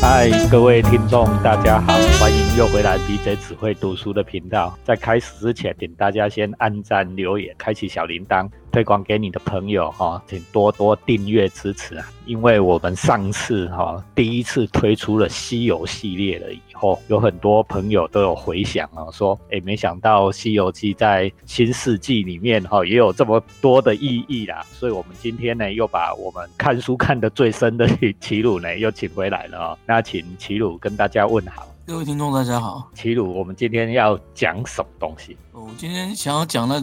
嗨，各位听众，大家好，欢迎又回来 BJ 只会读书的频道。在开始之前，请大家先按赞、留言、开启小铃铛，推广给你的朋友，请多多订阅支持，因为我们上次，第一次推出了西游系列了以后，有很多朋友都有回响，说没想到西游记在新世纪里面，也有这么多的意义啦。所以我们今天呢，又把我们看书看得最深的齐鲁呢又请回来了，那请齐鲁跟大家问好。各位听众大家好。齐鲁，我们今天要讲什么东西？我今天想要讲那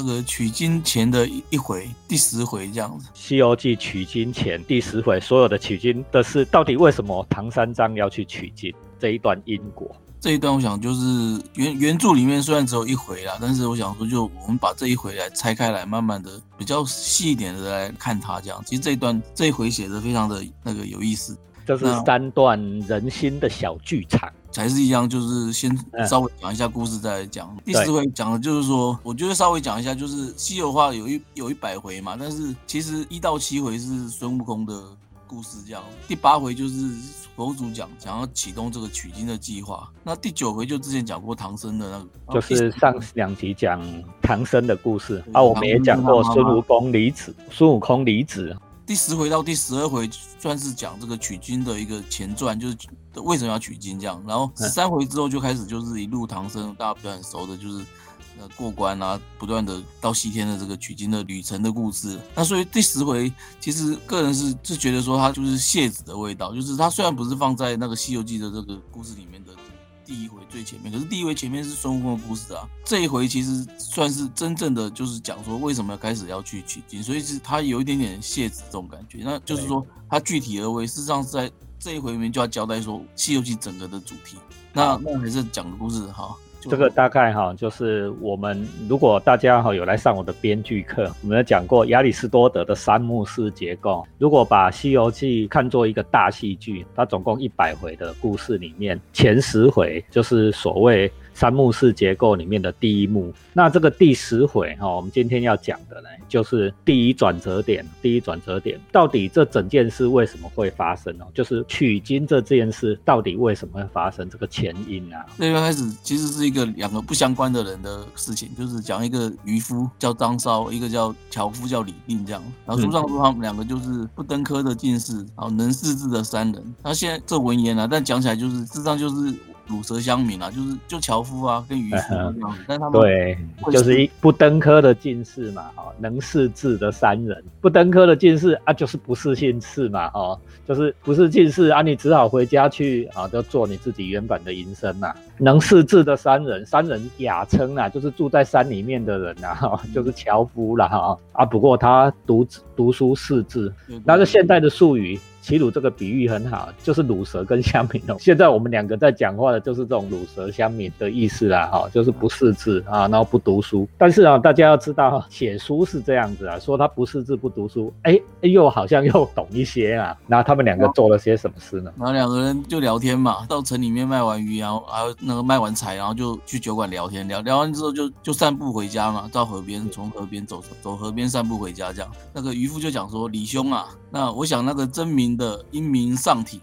个取经前的一回，第10回这样子。西游记取经前第10回，所有的取经的事，到底为什么唐三藏要去取经？这一段因果，这一段我想就是原著里面虽然只有一回啦，但是我想说，就我们把这一回来拆开来，慢慢的比较细一点的来看它这样。其实这一段这一回写的非常的有意思。这是3段人心的小剧场。还是一样，就是先稍微讲一下故事再来讲。第10回讲的就是说，我觉得稍微讲一下，就是西游话有100回嘛，但是其实1到7回是孙悟空的故事这样。第8回就是佛祖想要启动这个取经的计划。那第9回就之前讲过唐僧的那个，就是上2集讲唐僧的故事啊，我们也讲过孙悟空离子。第10回到第12回算是讲这个取经的一个前传，就是为什么要取经这样。然后13回之后就开始就是一路唐僧，大家比较很熟的就是过关啊，不断的到西天的这个取经的旅程的故事。那所以第10回其实个人是觉得说它就是蟹子的味道，就是它虽然不是放在那个西游记的这个故事里面的第1回最前面，可是第1回前面是孙悟空的故事啊。这一回其实算是真正的就是讲说为什么开始要去取经，所以是它有一点点蟹子这种感觉。那就是说它具体而为，事实上是在这一回里面就要交代说西游记整个的主题。那还是讲的故事好。这个大概，就是我们如果大家，有来上我的编剧课，我们有讲过亚里士多德的三幕式结构。如果把西游记看作一个大戏剧，它总共100回的故事里面，前10回就是所谓三幕式结构里面的第一幕。那这个第10回，我们今天要讲的呢，就是第一转折点，到底这整件事为什么会发生，就是取经这件事到底为什么会发生，这个前因啊。这边开始其实是一个两个不相关的人的事情，就是讲一个渔夫叫张绍，一个叫樵夫叫李定这样。然后书上说他们两个就是不登科的进士，然后能识字的三人。那现在这文言啊，但讲起来就是事实上就是乳蛇乡民啊，就是就樵夫啊跟渔夫一样，但他们对就是一不登科的进士嘛，能识字的三人。不登科的进士啊，就是不是进士嘛，就是不是进士啊，你只好回家去啊，就做你自己原本的营生嘛。能识字的三人雅称啊，就是住在山里面的人啊，就是樵夫啦，不过他读书识字，那是现代的术语。齐鲁这个比喻很好，就是乳蛇跟乡民，现在我们两个在讲话的就是这种乳蛇乡民的意思啦，就是不识字啊，然后不读书。但是啊，大家要知道写书是这样子啊，说他不识字不读书，又好像又懂一些啊。那他们两个做了些什么事呢？然后两个人就聊天嘛，到城里面卖完鱼，然后还有那个卖完柴，然后就去酒馆聊天，聊完之后就散步回家嘛，到河边，从河边走河边散步回家这样。那个渔夫就讲说，李兄啊，那我想那个真名的英明上体，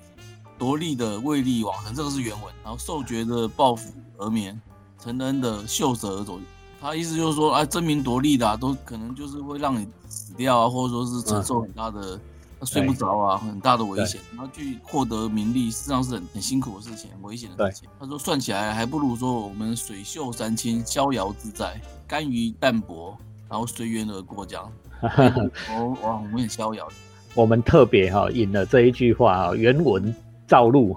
夺利的为利往生，这个是原文。然后受爵的抱腹而眠，承恩的袖手而走。他意思就是说，啊，争名夺利的，都可能就是会让你死掉啊，或者说是承受很大的睡不着啊，很大的危险。然后去获得名利，事实上是很辛苦的事情，很危险的事情。他说算起来还不如说我们水袖三清，逍遥自在，甘于淡泊，然后随缘而过这样。我们很逍遥。我们特别引了这一句话，原文照录，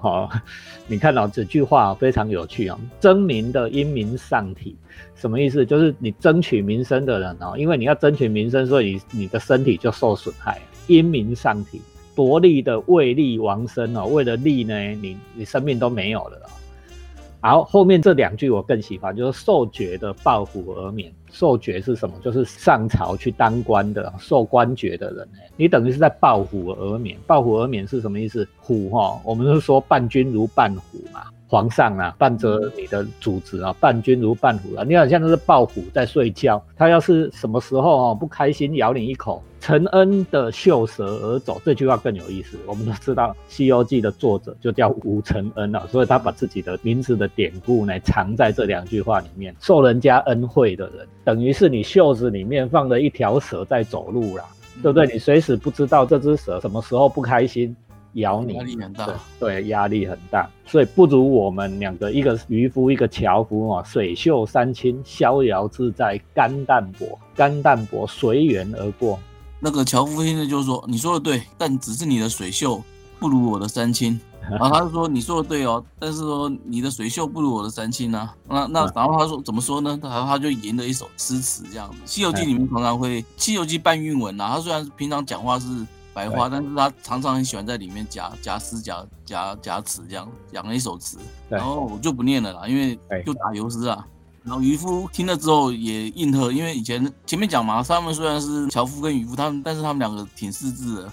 你看到这句话非常有趣，争名的因名上体，什么意思？就是你争取名声的人，因为你要争取名声，所以你的身体就受损害。因名上体，夺利的为利亡身，为了利呢，你生命都没有了。好，后面这2句我更喜欢，就是受爵的抱腹而眠。受爵是什么？就是上朝去当官的，受官爵的人，你等于是在抱腹而眠。抱腹而眠是什么意思？虎，我们是说伴君如伴虎嘛。皇上啊，伴着你的主子啊，伴君如伴虎啊，你好像那是抱虎在睡觉，他要是什么时候不开心咬你一口，承恩的袖舌而走，这句话更有意思。我们都知道《西游记》的作者就叫吴承恩啊，所以他把自己的名字的典故呢藏在这两句话里面。受人家恩惠的人，等于是你袖子里面放了一条蛇在走路啦，对不对？你随时不知道这只蛇什么时候不开心咬你，压力很大，对，压力很大。所以不如我们两个，一个渔夫，一个樵夫啊，水袖三清，逍遥自在，肝淡泊，肝淡泊，随缘而过。那个樵夫先生就说：“你说的对，但只是你的水袖不如我的三清。”然后他就说：“你说的对哦，但是说你的水袖不如我的三清啊。那然后他说怎么说呢？他就吟了一首诗词这样子。《西游记》里面常常会，《西游记》半韵文啊，他虽然平常讲话是白话，但是他常常很喜欢在里面夹诗、夹词这样，讲了一首词，然后我就不念了啦，因为就打油诗啊。然后渔夫听了之后也应和，因为以前前面讲嘛，他们虽然是樵夫跟渔夫，但是他们两个挺识字的。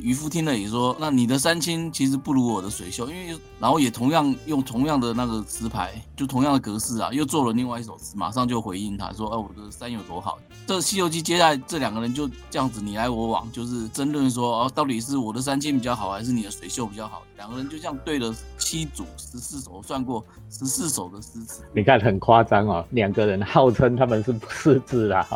渔夫听了也说，那你的三清其实不如我的水袖，因为然后也同样用同样的那个词牌，就同样的格式啊，又做了另外一首词，马上就回应他说，我的三有多好。这西游记接下来这两个人就这样子你来我往，就是争论说到底是我的三清比较好还是你的水袖比较好。两个人就这样对了7组14首，算过14首的诗词，你看很夸张。两个人号称他们是不识字啦，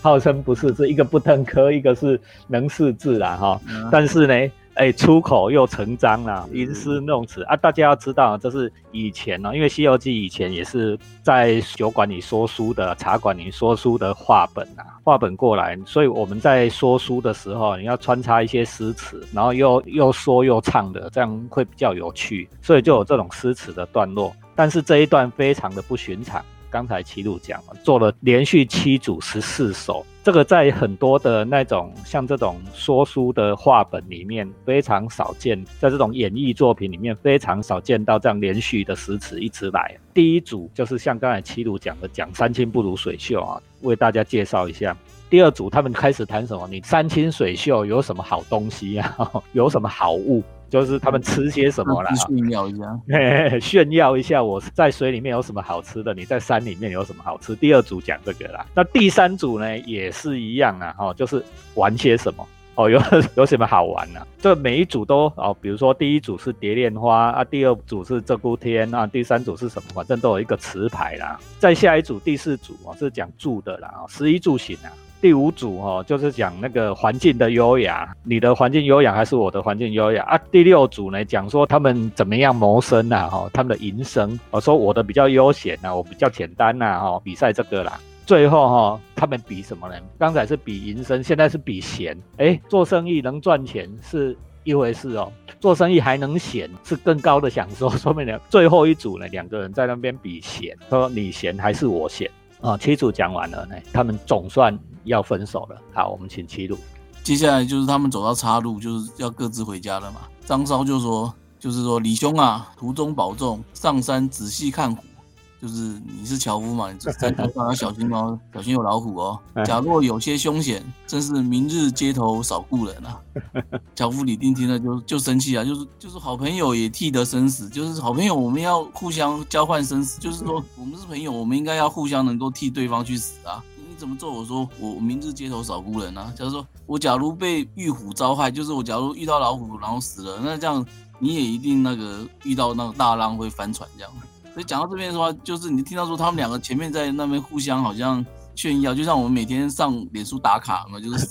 号称不识字，一个不登科，一个是能识字啦，但是呢，出口又成章啦，吟诗弄词啊。大家要知道，这是以前因为《西游记》以前也是在酒馆里说书的、茶馆里说书的话本啊，话本过来，所以我们在说书的时候，你要穿插一些诗词，然后又说又唱的，这样会比较有趣，所以就有这种诗词的段落。但是这一段非常的不寻常。刚才齐鲁讲了，做了连续7组14首，这个在很多的那种像这种说书的话本里面非常少见，在这种演绎作品里面非常少见到这样连续的诗词一直来。第一组就是像刚才齐鲁讲的，讲三清不如水袖啊，为大家介绍一下。第二组他们开始谈什么？你三清水袖有什么好东西啊？有什么好物？就是他们吃些什么啦，炫耀一下，炫耀一下我在水里面有什么好吃的，你在山里面有什么好吃。第二组讲这个啦，那第三组呢也是一样啊，就是玩些什么哦，有什么好玩啊？这每一组都比如说第一组是蝶恋花啊，第二组是鹧鸪天啊，第三组是什么？反正都有一个词牌啦。再下一组第四组是讲住的啦，食衣住行啊。第五组就是讲那个环境的优雅，你的环境优雅还是我的环境优雅啊？第六组呢讲说他们怎么样谋生啊，他们的营生，说我的比较悠闲啊，我比较简单啊，比赛这个啦。最后他们比什么呢？刚才是比营生，现在是比闲。做生意能赚钱是一回事做生意还能闲是更高的享受。说明了最后一组呢，两个人在那边比闲，说你闲还是我闲7组讲完了呢，他们总算要分手了。好，我们请齐鲁。接下来就是他们走到岔路，就是要各自回家了嘛。张稍就说，李兄啊，途中保重，上山仔细看虎。就是你是樵夫嘛，你在路上要小心哦，小心有老虎哦。假若有些凶险，真是明日街头少雇人啊。樵夫李定听了就生气啊，就是好朋友也替得生死，就是好朋友我们要互相交换生死，就是说我们是朋友，我们应该要互相能够替对方去死啊。怎么做？我说我明日街头少孤人啊。假如说我假如被遇虎遭害，就是我假如遇到老虎然后死了，那这样你也一定那个遇到那个大浪会翻船这样。所以讲到这边的话，就是你听到说他们两个前面在那边互相好像炫耀，就像我们每天上脸书打卡嘛，就是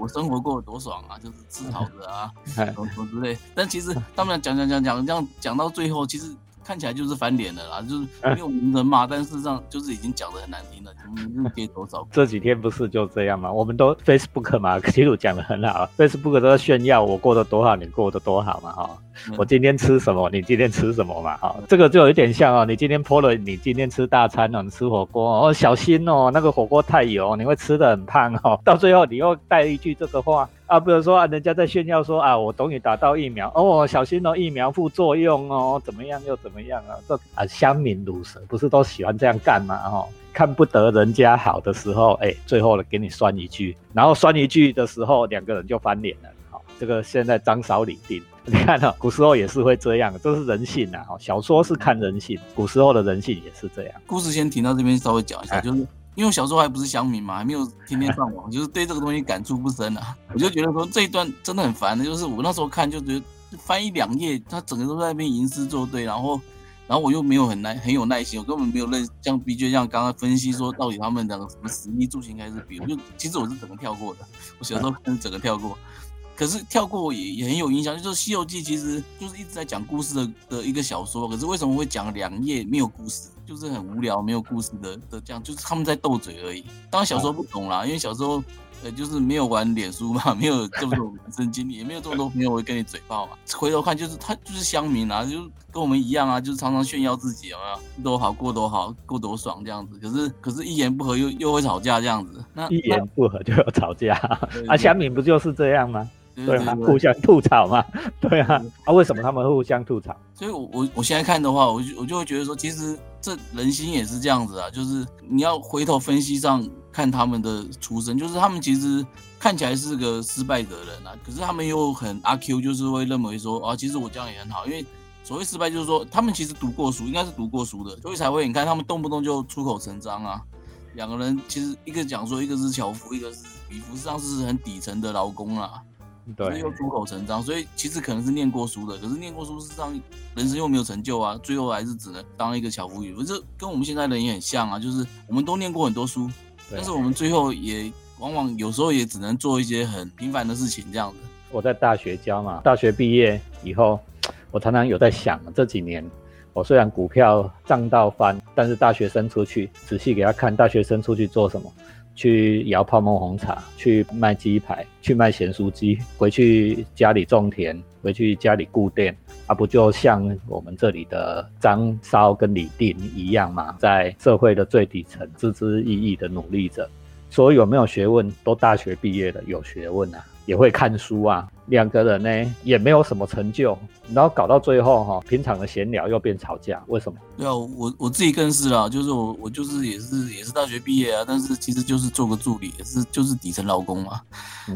我生活过多爽啊，就是吃好的啊，什么之类。但其实他们讲这样讲到最后，其实看起来就是翻脸了啦，就是没有名人嘛，但事实上就是已经讲得很难听了，就是街头少。这几天不是就这样吗？我们都 Facebook 嘛，齐鲁讲得很好 ，Facebook 都炫耀我过得多好，你过得多好嘛我今天吃什么，你今天吃什么嘛这个就有一点像你今天po了，你今天吃大餐你吃火锅小心那个火锅太油，你会吃得很胖到最后你又带一句这个话。比如说人家在炫耀说我终于打到疫苗小心疫苗副作用怎么样又怎么样啊？这乡民乳蛇不是都喜欢这样干吗看不得人家好的时候最后给你酸一句，然后酸一句的时候两个人就翻脸了这个现在张韶领定。你看啊，古时候也是会这样，这是人性啊，小说是看人性，古时候的人性也是这样。故事先停到这边稍微讲一下，就是因为小时候还不是乡民嘛，还没有天天上网，就是对这个东西感触不深啊。我就觉得说这一段真的很烦的，就是我那时候看就觉得翻一两页，他整个都在那边吟诗作对，然后我又没有很有耐心，我根本没有像 BJ 这样刚刚分析说到底他们两个什么食衣住行开始比，其实我是整个跳过的，我小时候看是整个跳过。可是跳过 也很有影响，就是《西游记》其实就是一直在讲故事 的一个小说，可是为什么会讲两页没有故事，就是很无聊没有故事 的这样，就是他们在斗嘴而已。当然小时候不懂啦，因为小时候就是没有玩脸书嘛，没有这么多人生经历，也没有这么多朋友会跟你嘴炮嘛。回头看就是他就是乡民啊，就跟我们一样啊，就是常常炫耀自己有没有多好过多好过多爽这样子。可是一言不合又会吵架这样子。那一言不合就要吵架啊，乡民不就是这样吗？对嘛，互相吐槽嘛。对啊，啊为什么他们互相吐槽？所以我现在看的话，我就会觉得说，其实这人心也是这样子啊，就是你要回头分析上看他们的出身，就是他们其实看起来是个失败者的人啊，可是他们又很阿 Q， 就是会认为说啊，其实我这样也很好，因为所谓失败就是说他们其实读过书，应该是读过书的，所以才会你看他们动不动就出口成章啊。两个人其实一个讲说一个是樵夫，一个是渔夫，实际上是很底层的劳工啦。对，又出口成章，所以其实可能是念过书的，可是念过书事实上人生又没有成就啊，最后还是只能当一个樵夫渔夫。这跟我们现在人也很像啊，就是我们都念过很多书，但是我们最后也往往有时候也只能做一些很平凡的事情这样子。我在大学教嘛，大学毕业以后，我常常有在想，这几年我虽然股票涨到翻，但是大学生出去仔细给他看，大学生出去做什么？去摇泡沫红茶，去卖鸡排，去卖咸酥鸡，回去家里种田，回去家里顾店啊，不就像我们这里的张韶跟李定一样嘛，在社会的最底层孜孜意意的努力着。所以有没有学问，都大学毕业了，有学问啊，也会看书啊，两个人呢也没有什么成就，然后搞到最后哈，平常的闲聊又变吵架，为什么？对啊，我自己更是啦，就是我就是也是大学毕业啊，但是其实就是做个助理，也是就是底层劳工嘛。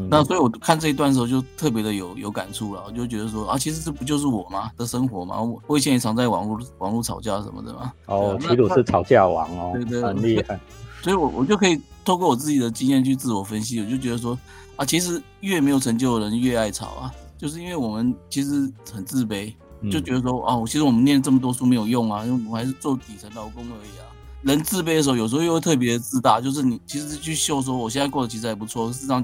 那所以我看这一段的时候就特别的有感触啦，我就觉得说啊，其实这不就是我嘛的生活嘛，我以前也常在网络吵架什么的嘛。哦，齐鲁是吵架王哦，对，很厉害。所以我就可以透过我自己的经验去自我分析，我就觉得说啊，其实越没有成就的人越爱吵啊，就是因为我们其实很自卑，就觉得说啊，其实我们念这么多书没有用啊，因为我们还是做底层劳工而已啊。人自卑的时候，有时候又会特别自大，就是你其实去秀说我现在过得其实还不错，事实上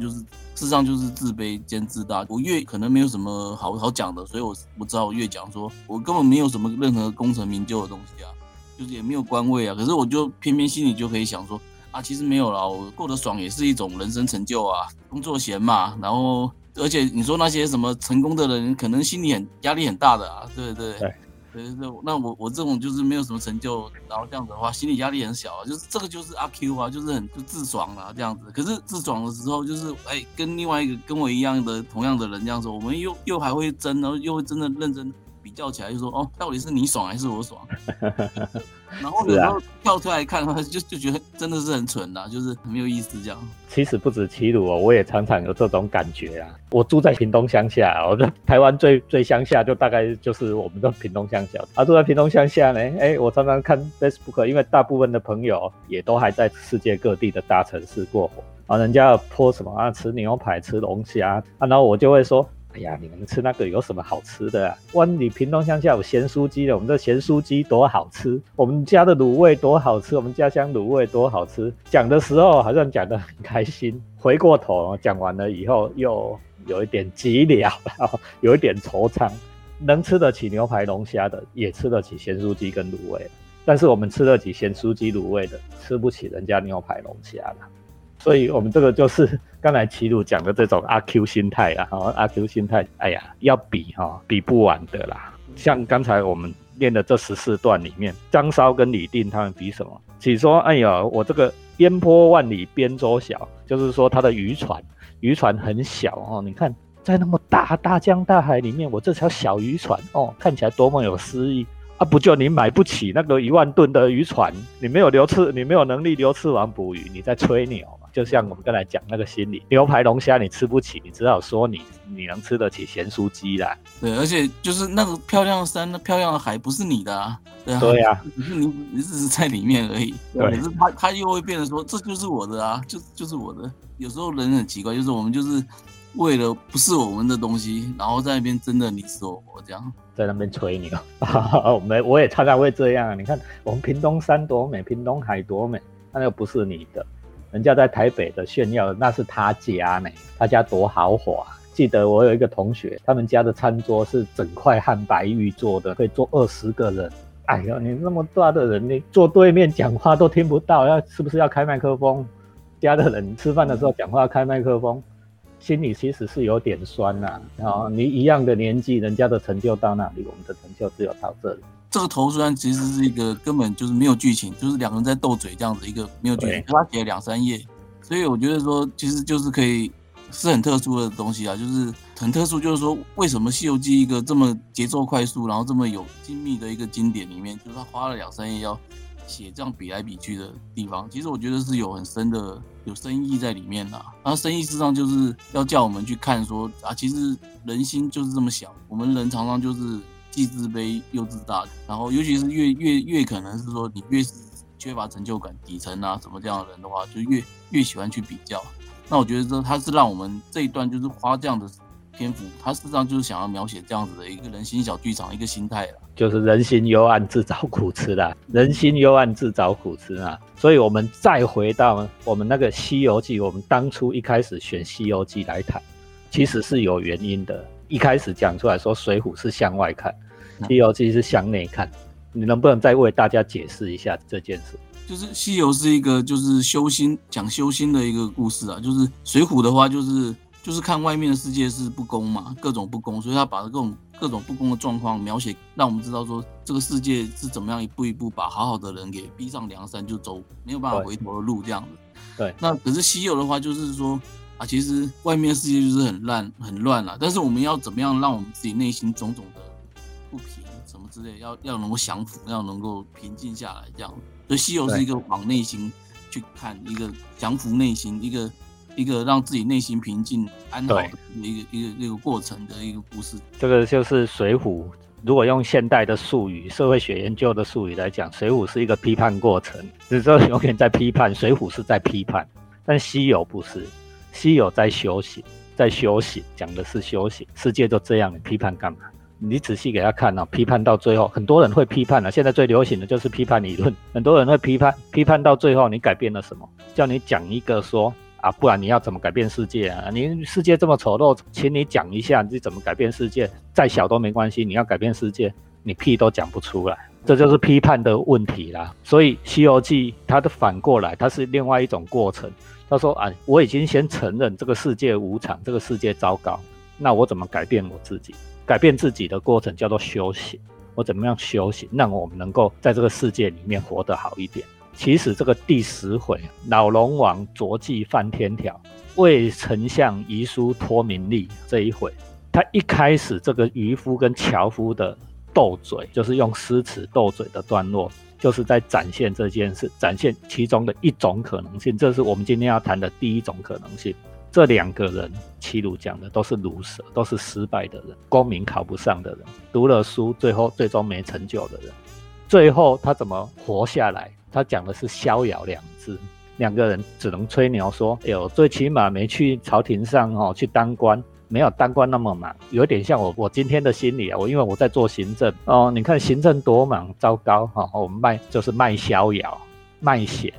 就是自卑兼自大。我越可能没有什么好讲的，所以我只好越讲说我根本没有什么任何功成名就的东西啊，就是也没有官位啊，可是我就偏偏心里就可以想说。啊，其实没有啦，我过得爽也是一种人生成就啊，工作闲嘛，然后而且你说那些什么成功的人，可能心里压力很大的啊，对不对？对，那我这种就是没有什么成就，然后这样子的话，心理压力很小啊，就是这个就是阿 Q 啊，就是很就自爽啊这样子。可是自爽的时候，就是跟另外一个跟我一样的同样的人这样说，我们又还会争，然后又会真的认真。比较起来就说哦，到底是你爽还是我爽？然后有时候跳出来看的话，就觉得真的是很蠢啦，就是很没有意思这样。其实不止齐鲁哦，我也常常有这种感觉啊。我住在屏东乡下，我在台湾最乡下就大概就是我们的屏东乡下。啊，住在屏东乡下呢，我常常看 Facebook， 因为大部分的朋友也都还在世界各地的大城市过活啊，人家泼什么啊，吃牛排、吃龙虾啊，然后我就会说。哎呀，你们吃那个有什么好吃的啊？湾里屏东乡下有咸酥鸡的，我们这咸酥鸡多好吃，我们家的卤味多好吃，我们家乡卤味多好吃。讲的时候好像讲得很开心，回过头讲完了以后又有一点寂寥，有一点惆怅。能吃得起牛排龙虾的，也吃得起咸酥鸡跟卤味，但是我们吃得起咸酥鸡卤味的，吃不起人家牛排龙虾啦。所以我们这个就是刚才齐鲁讲的这种阿 Q 心态啦，阿 Q 心态，哎呀，要比比不完的啦。像刚才我们念的这14段里面，张韶跟李定他们比什么？起说，哎呀，我这个烟波万里扁舟小，就是说他的渔船很小哦。你看，在那么大江大海里面，我这条小渔船哦，看起来多么有诗意。啊，不就你买不起那个1万吨的渔船，你没有能力留吃完捕鱼，你在吹牛嘛？就像我们刚才讲那个心理，牛排龙虾你吃不起，你只好说你能吃得起咸酥鸡啦。对，而且就是那个漂亮的山、那漂亮的海不是你的啊。对啊，你只是在里面而已。对，可是他又会变成说这就是我的啊，就是我的。有时候人很奇怪，就是我们就是为了不是我们的东西，然后在那边真的你死我活这样。在那边吹牛，我也常常会这样。你看我们屏东山多美，屏东海多美，那又不是你的。人家在台北的炫耀，那是他家呢，他家多豪华。记得我有一个同学，他们家的餐桌是整块汉白玉做的，可以坐20个人。哎呦，你那么大的人，你坐对面讲话都听不到，是不是要开麦克风？家的人吃饭的时候讲话要开麦克风。心里其实是有点酸啦、啊，你一样的年纪，人家的成就到那里，我们的成就只有到这里。这个投酸其实是一个根本就是没有剧情，就是两个人在斗嘴这样子一个没有剧情，他写了2-3页，所以我觉得说其实就是可以是很特殊的东西啊，就是很特殊，就是说为什么《西游记》一个这么节奏快速，然后这么有精密的一个经典里面，就是他花了2-3页要写这样比来比去的地方，其实我觉得是有很深的有深意在里面啦。然后深意事实上就是要叫我们去看说啊，其实人心就是这么小，我们人常常就是既自卑又自大，然后尤其是越可能是说你越是缺乏成就感底层啊什么这样的人的话，就越喜欢去比较。那我觉得他是让我们这一段就是花这样的篇幅，他事实上就是想要描写这样子的一个人心小剧场一个心态啦，就是人心幽暗自找苦吃啦，人心幽暗自找苦吃啦。所以我们再回到我们那个《西游记》，我们当初一开始选《西游记》来谈，其实是有原因的。一开始讲出来说《水浒》是向外看，《西游记》是向内看，你能不能再为大家解释一下这件事？就是西游是一个就是修心讲修心的一个故事啊，就是《水浒》的话就是看外面的世界是不公嘛，各种不公，所以他把各种不公的状况描写，让我们知道说这个世界是怎么样一步一步把好好的人给逼上梁山，就走没有办法回头的路这样子。对。那可是西游的话，就是说啊，其实外面的世界就是很烂很乱啦，但是我们要怎么样让我们自己内心种种的不平什么之类，要能够降服，要能够平静下来这样。所以西游是一个往内心去看，一个降服内心，一个让自己内心平静安好的一个过程的一个故事。这个就是水浒，如果用现代的术语社会学研究的术语来讲，水浒是一个批判过程，只是永远在批判，水浒是在批判，但西游不是，西游在修行，在修行讲的是修行，世界都这样你批判干嘛？你仔细给他看、哦、批判到最后很多人会批判、啊、现在最流行的就是批判理论，很多人会批判到最后你改变了什么？叫你讲一个说啊，不然你要怎么改变世界啊？你世界这么丑陋，请你讲一下你怎么改变世界，再小都没关系，你要改变世界你屁都讲不出来，这就是批判的问题啦。所以《西游记》它的反过来它是另外一种过程，他说啊，我已经先承认这个世界无常，这个世界糟糕，那我怎么改变我自己？改变自己的过程叫做修行，我怎么样修行让我们能够在这个世界里面活得好一点。其实这个第10回，老龙王着骑翻天条，为丞相遗书托名利，这一回他一开始这个渔夫跟樵夫的斗嘴，就是用诗词斗嘴的段落，就是在展现这件事，展现其中的一种可能性，这是我们今天要谈的第一种可能性。这两个人齐鲁讲的都是鲁蛇，都是失败的人，功名考不上的人，读了书最终没成就的人，最后他怎么活下来？他讲的是逍遥两字，两个人只能吹牛说，哎呦，最起码没去朝廷上、哦、去当官，没有当官那么忙，有点像我今天的心理啊，因为我在做行政哦，你看行政多忙，糟糕哈、哦，我们卖就是卖逍遥，卖险。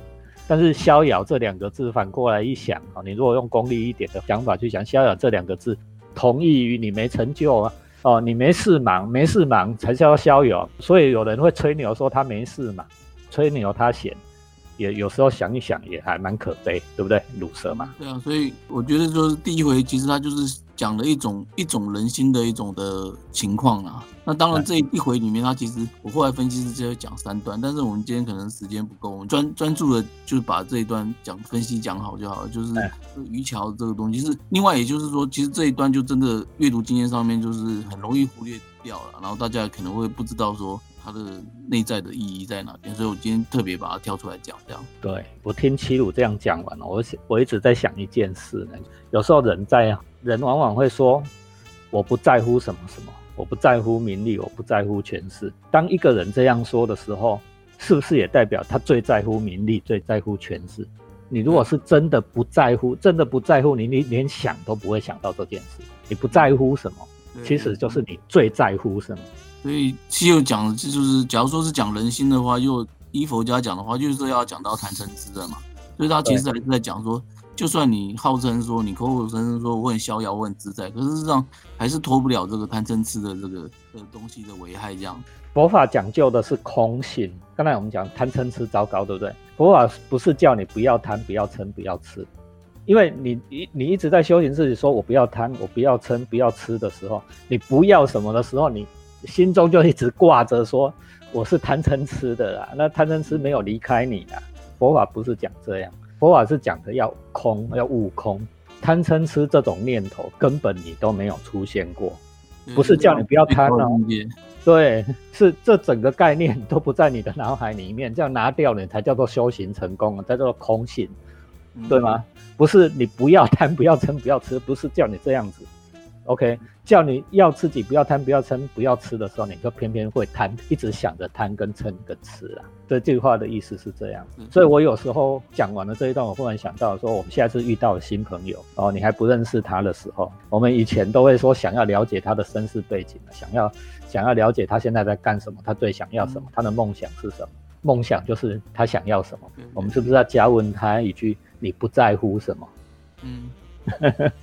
但是逍遥这两个字反过来一想、哦、你如果用功利一点的想法去想，逍遥这两个字同义于你没成就啊。哦，你没事忙，没事忙才叫逍遥，所以有人会吹牛说他没事嘛，吹牛他闲，也有时候想一想也还蛮可悲，对不对？鲁蛇嘛。对啊，所以我觉得就是第1回，其实他就是讲了一种人心的一种的情况啦。那当然这一回里面，他其实我后来分析是就讲3段，但是我们今天可能时间不够，我们专注的就是把这一段分析讲好就好了。就是渔樵这个东西，是另外也就是说，其实这一段就真的阅读经验上面就是很容易忽略掉了，然后大家可能会不知道说。它的内在的意义在哪边，所以我今天特别把它挑出来讲这样。对，我听齐鲁这样讲完，我一直在想一件事呢，有时候人往往会说我不在乎什么什么，我不在乎名利，我不在乎权势。当一个人这样说的时候，是不是也代表他最在乎名利，最在乎权势？你如果是真的不在乎，真的不在乎，你连想都不会想到这件事。你不在乎什么，其实就是你最在乎什么。所以西游讲的就是，假如说是讲人心的话，又依佛家讲的话，就是要讲到贪嗔痴的嘛。所以他其实还是在讲说，就算你号称说，你口口声声说我很逍遥，我很自在，可是事实上还是脱不了这个贪嗔痴的这个东西的危害。这样，佛法讲究的是空性。刚才我们讲贪嗔痴糟糕，对不对？佛法不是叫你不要贪、不要嗔、不要吃，因为你一直在修行自己，说我不要贪、我不要嗔、不要吃的时候，你不要什么的时候，你心中就一直挂着说我是贪嗔痴的啦，那贪嗔痴没有离开你啦。佛法不是讲这样，佛法是讲的要空，要悟空。贪嗔痴这种念头根本你都没有出现过，不是叫你不要贪哦，对，是这整个概念都不在你的脑海里面，这样拿掉你才叫做修行成功，才叫做空性，对吗？不是你不要贪、不要嗔、不要吃，不是叫你这样子。OK， 叫你要自己不要贪、不要嗔、不要吃的时候，你就偏偏会贪，一直想着贪跟嗔跟吃啦。这句话的意思是这样，所以我有时候讲完了这一段，我忽然想到说，我们下次遇到新朋友哦，你还不认识他的时候，我们以前都会说想要了解他的身世背景，想要了解他现在在干什么，他最想要什么，他的梦想是什么？梦想就是他想要什么。我们是不是要加问他一句：你不在乎什么？嗯。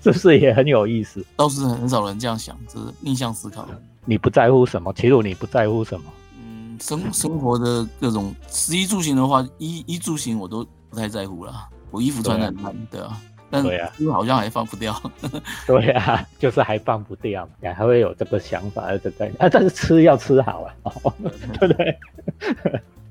是不是也很有意思？倒是很少人这样想，这是逆向思考。你不在乎什么？其实你不在乎什么？嗯，生活的各种食衣住行的话，衣住行我都不太在乎啦。我衣服穿得很烂，对啊，但是好像还放不掉。对啊，就是还放不掉，还会有这个想法，但是吃要吃好啊，哦、对不对？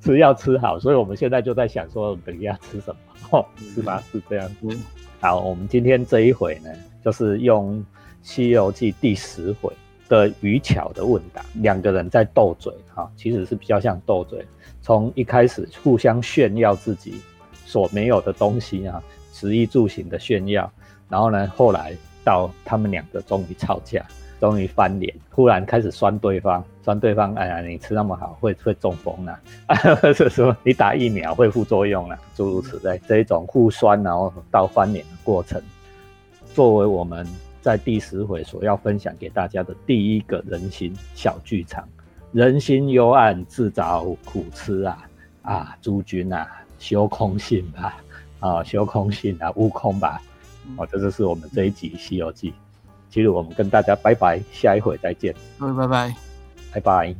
吃要吃好，所以我们现在就在想说，等一下吃什么，哦、是吧？是这样子。好，我们今天这一回呢，就是用《西游记》第10回的渔樵的问答，两个人在斗嘴哈，其实是比较像斗嘴，从一开始互相炫耀自己所没有的东西啊，食衣住行的炫耀，然后呢，后来到他们两个终于吵架，终于翻脸，忽然开始酸对方，哎呀，你吃那么好会中风啦、啊，是说你打疫苗会副作用啦、啊，诸如此类，这一种互酸然后到翻脸的过程，作为我们在第10回所要分享给大家的第一个人心小剧场。人心幽暗，自找苦吃啊！啊，诸君啊，修空性吧！啊，修空性啊，悟空吧！哦，这就是我们这一集《西游记》。其实我们跟大家拜拜，下一回再见。各位拜拜，拜拜。